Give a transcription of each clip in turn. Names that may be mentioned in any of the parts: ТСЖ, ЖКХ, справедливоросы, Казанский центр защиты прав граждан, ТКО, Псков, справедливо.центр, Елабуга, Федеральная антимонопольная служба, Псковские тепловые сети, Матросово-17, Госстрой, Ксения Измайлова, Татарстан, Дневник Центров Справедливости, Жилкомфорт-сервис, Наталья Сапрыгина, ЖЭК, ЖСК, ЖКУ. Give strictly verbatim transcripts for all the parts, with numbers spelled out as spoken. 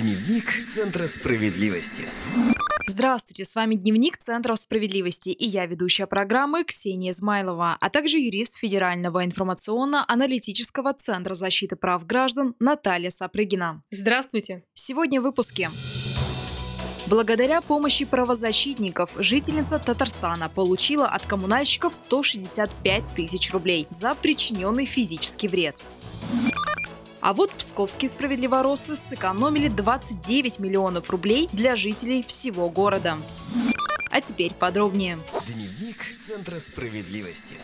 Дневник Центра справедливости. Здравствуйте, с вами Дневник Центров справедливости и я, ведущая программы Ксения Измайлова, а также юрист Федерального информационно-аналитического Центра защиты прав граждан Наталья Сапрыгина. Здравствуйте. Сегодня в выпуске. Благодаря помощи правозащитников жительница Татарстана получила от коммунальщиков сто шестьдесят пять тысяч рублей за причиненный физический вред. А вот псковские справедливоросы сэкономили двадцать девять миллионов рублей для жителей всего города. А теперь подробнее. Дневник Центра справедливости.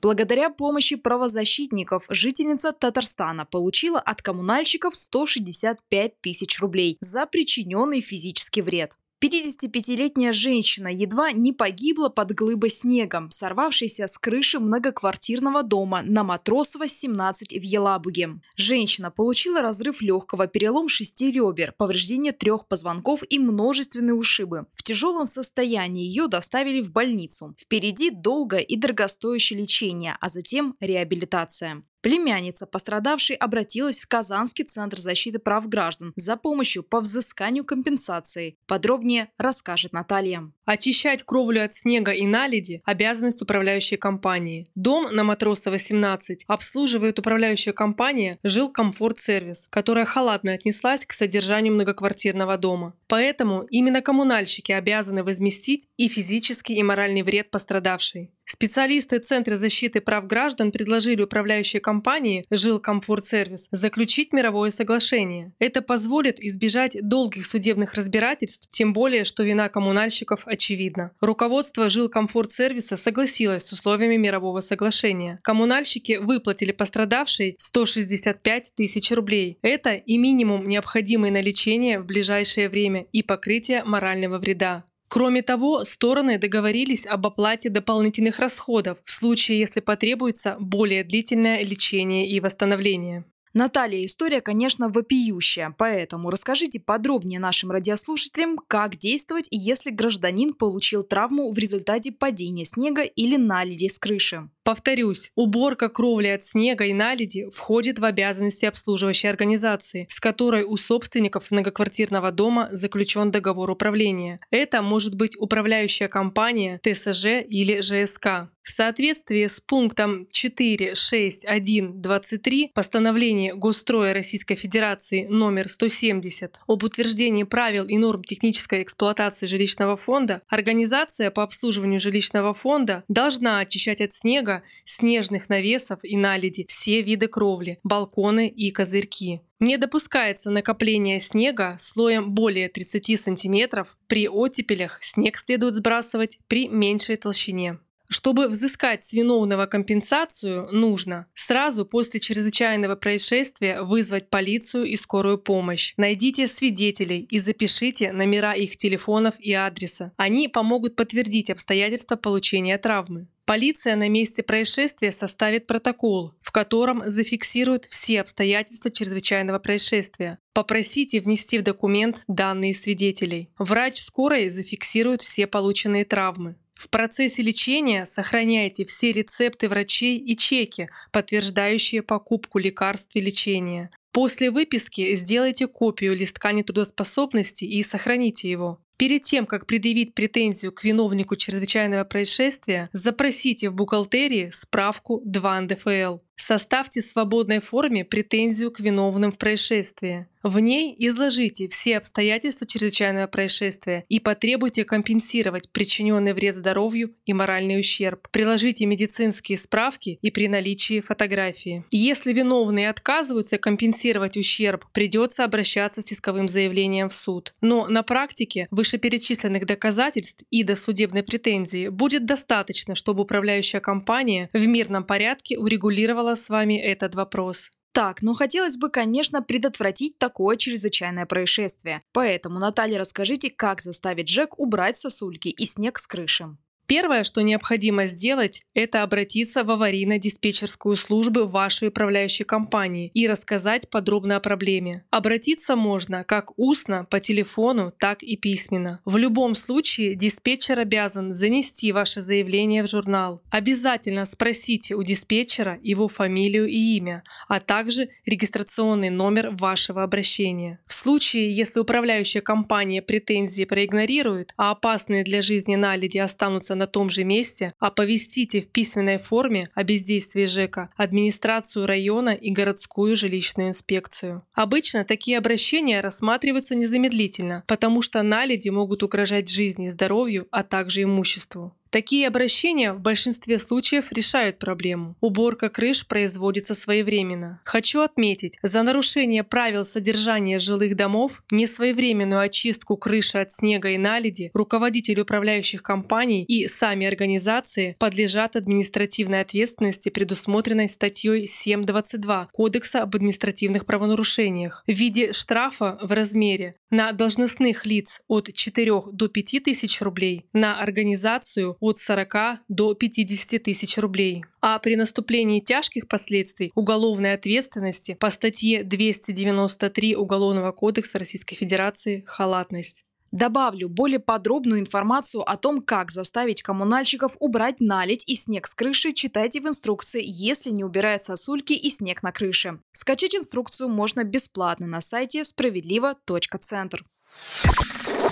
Благодаря помощи правозащитников жительница Татарстана получила от коммунальщиков сто шестьдесят пять тысяч рублей за причиненный физический вред. пятидесятипятилетняя женщина едва не погибла под глыбой снега, сорвавшейся с крыши многоквартирного дома на Матросово семнадцать в Елабуге. Женщина получила разрыв легкого, перелом шести ребер, повреждение трех позвонков и множественные ушибы. В тяжелом состоянии ее доставили в больницу. Впереди долгое и дорогостоящее лечение, а затем реабилитация. Племянница пострадавшей обратилась в Казанский центр защиты прав граждан за помощью по взысканию компенсации. Подробнее расскажет Наталья. Очищать кровлю от снега и наледи – обязанность управляющей компании. Дом на Матросово семнадцать обслуживает управляющая компания «Жилкомфорт-сервис», которая халатно отнеслась к содержанию многоквартирного дома. Поэтому именно коммунальщики обязаны возместить и физический, и моральный вред пострадавшей. Специалисты Центра защиты прав граждан предложили управляющей компании «Жилкомфорт-сервис» заключить мировое соглашение. Это позволит избежать долгих судебных разбирательств, тем более, что вина коммунальщиков очевидна. Руководство «Жилкомфорт-сервиса» согласилось с условиями мирового соглашения. Коммунальщики выплатили пострадавшей сто шестьдесят пять тысяч рублей. Это и минимум, необходимый на лечение в ближайшее время и покрытие морального вреда. Кроме того, стороны договорились об оплате дополнительных расходов в случае, если потребуется более длительное лечение и восстановление. Наталья, история, конечно, вопиющая, поэтому расскажите подробнее нашим радиослушателям, как действовать, если гражданин получил травму в результате падения снега или наледи с крыши. Повторюсь, уборка кровли от снега и наледи входит в обязанности обслуживающей организации, с которой у собственников многоквартирного дома заключен договор управления. Это может быть управляющая компания, ТСЖ или ЖСК. В соответствии с пунктом четыре шесть один двадцать три постановления Госстрой Российской Федерации номер сто семьдесят об утверждении правил и норм технической эксплуатации жилищного фонда, организация по обслуживанию жилищного фонда должна очищать от снега, снежных навесов и наледи все виды кровли, балконы и козырьки. Не допускается накопление снега слоем более тридцати сантиметров. При оттепелях снег следует сбрасывать при меньшей толщине. Чтобы взыскать с виновного компенсацию, нужно сразу после чрезвычайного происшествия вызвать полицию и скорую помощь. Найдите свидетелей и запишите номера их телефонов и адреса. Они помогут подтвердить обстоятельства получения травмы. Полиция на месте происшествия составит протокол, в котором зафиксируют все обстоятельства чрезвычайного происшествия. Попросите внести в документ данные свидетелей. Врач скорой зафиксирует все полученные травмы. В процессе лечения сохраняйте все рецепты врачей и чеки, подтверждающие покупку лекарств и лечения. После выписки сделайте копию листка нетрудоспособности и сохраните его. Перед тем, как предъявить претензию к виновнику чрезвычайного происшествия, запросите в бухгалтерии справку два эн дэ эф эл. Составьте в свободной форме претензию к виновным в происшествии. В ней изложите все обстоятельства чрезвычайного происшествия и потребуйте компенсировать причиненный вред здоровью и моральный ущерб. Приложите медицинские справки и при наличии фотографии. Если виновные отказываются компенсировать ущерб, придется обращаться с исковым заявлением в суд. Но на практике вы вышеперечисленных доказательств и досудебной претензии будет достаточно, чтобы управляющая компания в мирном порядке урегулировала с вами этот вопрос. Так, но хотелось бы, конечно, предотвратить такое чрезвычайное происшествие. Поэтому, Наталья, расскажите, как заставить ЖЭК убрать сосульки и снег с крыши. Первое, что необходимо сделать, это обратиться в аварийно-диспетчерскую службу вашей управляющей компании и рассказать подробно о проблеме. Обратиться можно как устно, по телефону, так и письменно. В любом случае диспетчер обязан занести ваше заявление в журнал. Обязательно спросите у диспетчера его фамилию и имя, а также регистрационный номер вашего обращения. В случае, если управляющая компания претензии проигнорирует, а опасные для жизни наледи останутся на том же месте, оповестите в письменной форме о бездействии ЖЭКа администрацию района и городскую жилищную инспекцию. Обычно такие обращения рассматриваются незамедлительно, потому что наледи могут угрожать жизни, здоровью, а также имуществу. Такие обращения в большинстве случаев решают проблему. Уборка крыш производится своевременно. Хочу отметить, за нарушение правил содержания жилых домов, несвоевременную очистку крыши от снега и наледи, руководители управляющих компаний и сами организации подлежат административной ответственности, предусмотренной статьей семь двадцать два Кодекса об административных правонарушениях в виде штрафа в размере на должностных лиц от четырёх до пяти тысяч рублей, на организацию от сорока до пятидесяти тысяч рублей. А при наступлении тяжких последствий уголовной ответственности по статье двести девяносто три Уголовного кодекса Российской Федерации «Халатность». Добавлю более подробную информацию о том, как заставить коммунальщиков убрать наледь и снег с крыши, читайте в инструкции, если не убирают сосульки и снег на крыше. Скачать инструкцию можно бесплатно на сайте справедливо точка центр.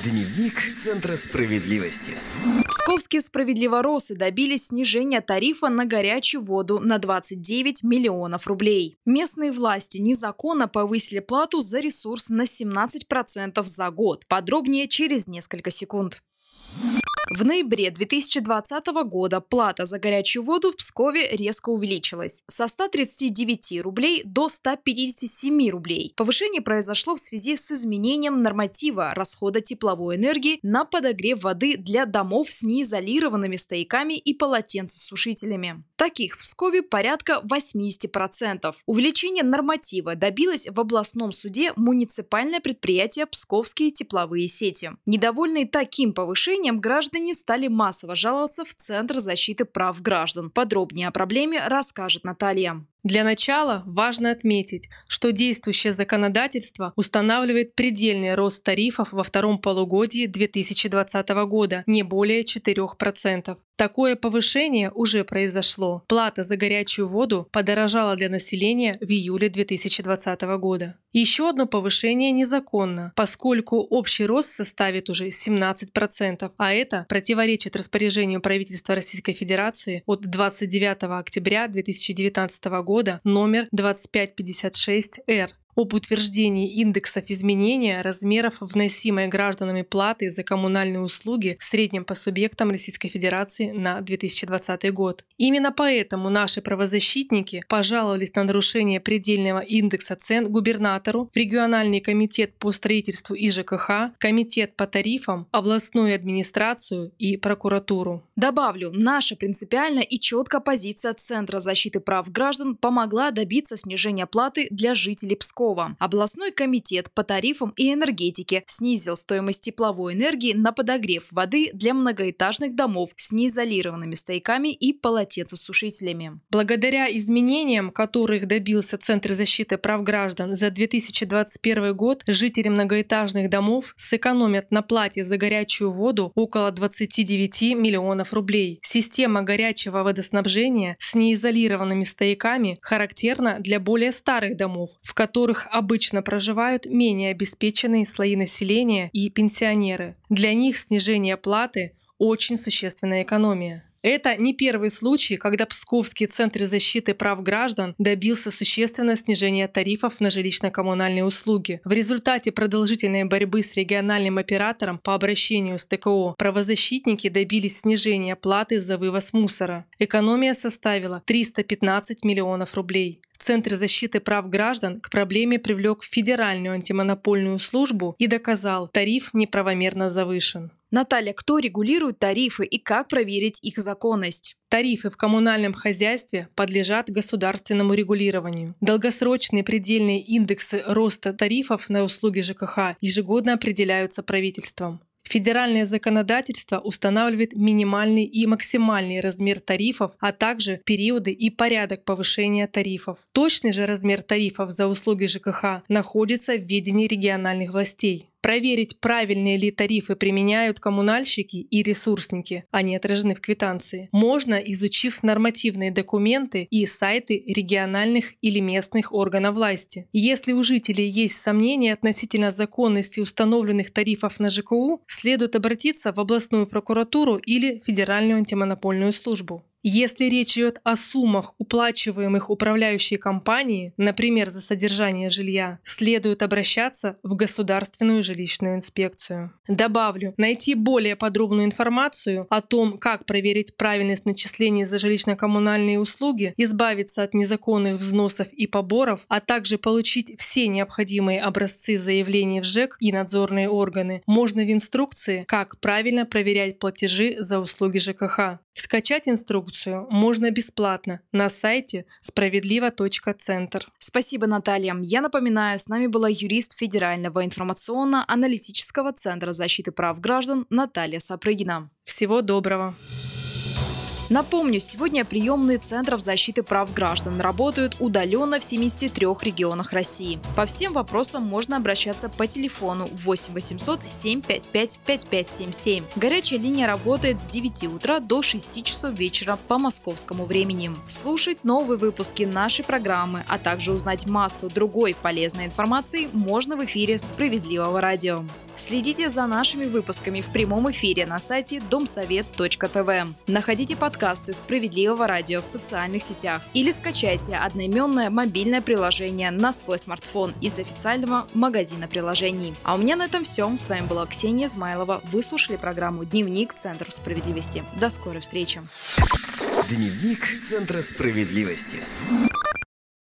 Дневник Центра справедливости. Псковские справедливоросы добились снижения тарифа на горячую воду на двадцать девять миллионов рублей. Местные власти незаконно повысили плату за ресурс на семнадцать процентов за год. Подробнее через несколько секунд. В ноябре две тысячи двадцатого года плата за горячую воду в Пскове резко увеличилась – со ста тридцати девяти рублей до ста пятидесяти семи рублей. Повышение произошло в связи с изменением норматива расхода тепловой энергии на подогрев воды для домов с неизолированными стояками и полотенцесушителями. Таких в Пскове порядка восемьдесят процентов. Увеличение норматива добилось в областном суде муниципальное предприятие «Псковские тепловые сети». Недовольные таким повышением граждане не стали массово жаловаться в Центр защиты прав граждан. Подробнее о проблеме расскажет Наталья. Для начала важно отметить, что действующее законодательство устанавливает предельный рост тарифов во втором полугодии две тысячи двадцатого года не более четырёх процентов. Такое повышение уже произошло. Плата за горячую воду подорожала для населения в июле две тысячи двадцатого года. Еще одно повышение незаконно, поскольку общий рост составит уже семнадцать процентов, а это противоречит распоряжению правительства Российской Федерации от двадцать девятого октября две тысячи девятнадцатого года номер две тысячи пятьсот пятьдесят шесть эр. Об утверждении индексов изменения размеров вносимой гражданами платы за коммунальные услуги в среднем по субъектам Российской Федерации на две тысячи двадцатый год. Именно поэтому наши правозащитники пожаловались на нарушение предельного индекса цен губернатору, в региональный комитет по строительству и ЖКХ, комитет по тарифам, областную администрацию и прокуратуру. Добавлю, наша принципиальная и четкая позиция Центра защиты прав граждан помогла добиться снижения платы для жителей Пскова. Областной комитет по тарифам и энергетике снизил стоимость тепловой энергии на подогрев воды для многоэтажных домов с неизолированными стояками и полотенцесушителями. Благодаря изменениям, которых добился Центр защиты прав граждан за две тысячи двадцать первый год, жители многоэтажных домов сэкономят на плате за горячую воду около двадцати девяти миллионов рублей. Система горячего водоснабжения с неизолированными стояками характерна для более старых домов, в которых обычно проживают менее обеспеченные слои населения и пенсионеры. Для них снижение платы – очень существенная экономия. Это не первый случай, когда Псковский центр защиты прав граждан добился существенного снижения тарифов на жилищно-коммунальные услуги. В результате продолжительной борьбы с региональным оператором по обращению с ТКО правозащитники добились снижения платы за вывоз мусора. Экономия составила триста пятнадцать миллионов рублей. Центр защиты прав граждан к проблеме привлек Федеральную антимонопольную службу и доказал, тариф неправомерно завышен. Наталья, кто регулирует тарифы и как проверить их законность? Тарифы в коммунальном хозяйстве подлежат государственному регулированию. Долгосрочные предельные индексы роста тарифов на услуги ЖКХ ежегодно определяются правительством. Федеральное законодательство устанавливает минимальный и максимальный размер тарифов, а также периоды и порядок повышения тарифов. Точный же размер тарифов за услуги ЖКХ находится в ведении региональных властей. Проверить, правильные ли тарифы применяют коммунальщики и ресурсники, они отражены в квитанции, можно, изучив нормативные документы и сайты региональных или местных органов власти. Если у жителей есть сомнения относительно законности установленных тарифов на ЖКУ, следует обратиться в областную прокуратуру или Федеральную антимонопольную службу. Если речь идет о суммах, уплачиваемых управляющей компанией, например, за содержание жилья, следует обращаться в Государственную жилищную инспекцию. Добавлю, найти более подробную информацию о том, как проверить правильность начислений за жилищно-коммунальные услуги, избавиться от незаконных взносов и поборов, а также получить все необходимые образцы заявлений в ЖЭК и надзорные органы, можно в инструкции «Как правильно проверять платежи за услуги ЖКХ». Скачать инструкцию можно бесплатно на сайте справедливо точка центр. Спасибо, Наталья. Я напоминаю, с нами была юрист Федерального информационно-аналитического центра защиты прав граждан Наталья Сапрыгина. Всего доброго. Напомню, сегодня приемные центров защиты прав граждан работают удаленно в семидесяти трёх регионах России. По всем вопросам можно обращаться по телефону восемь восемьсот семь пять пять пять пять семь семь. Горячая линия работает с девяти утра до шести часов вечера по московскому времени. Слушать новые выпуски нашей программы, а также узнать массу другой полезной информации можно в эфире «Справедливого радио». Следите за нашими выпусками в прямом эфире на сайте домсовет точка тэ вэ. Находите подкасты «Справедливого радио» в социальных сетях или скачайте одноименное мобильное приложение на свой смартфон из официального магазина приложений. А у меня на этом все. С вами была Ксения Измайлова. Вы слушали программу «Дневник Центров справедливости». До скорой встречи. Дневник Центра справедливости.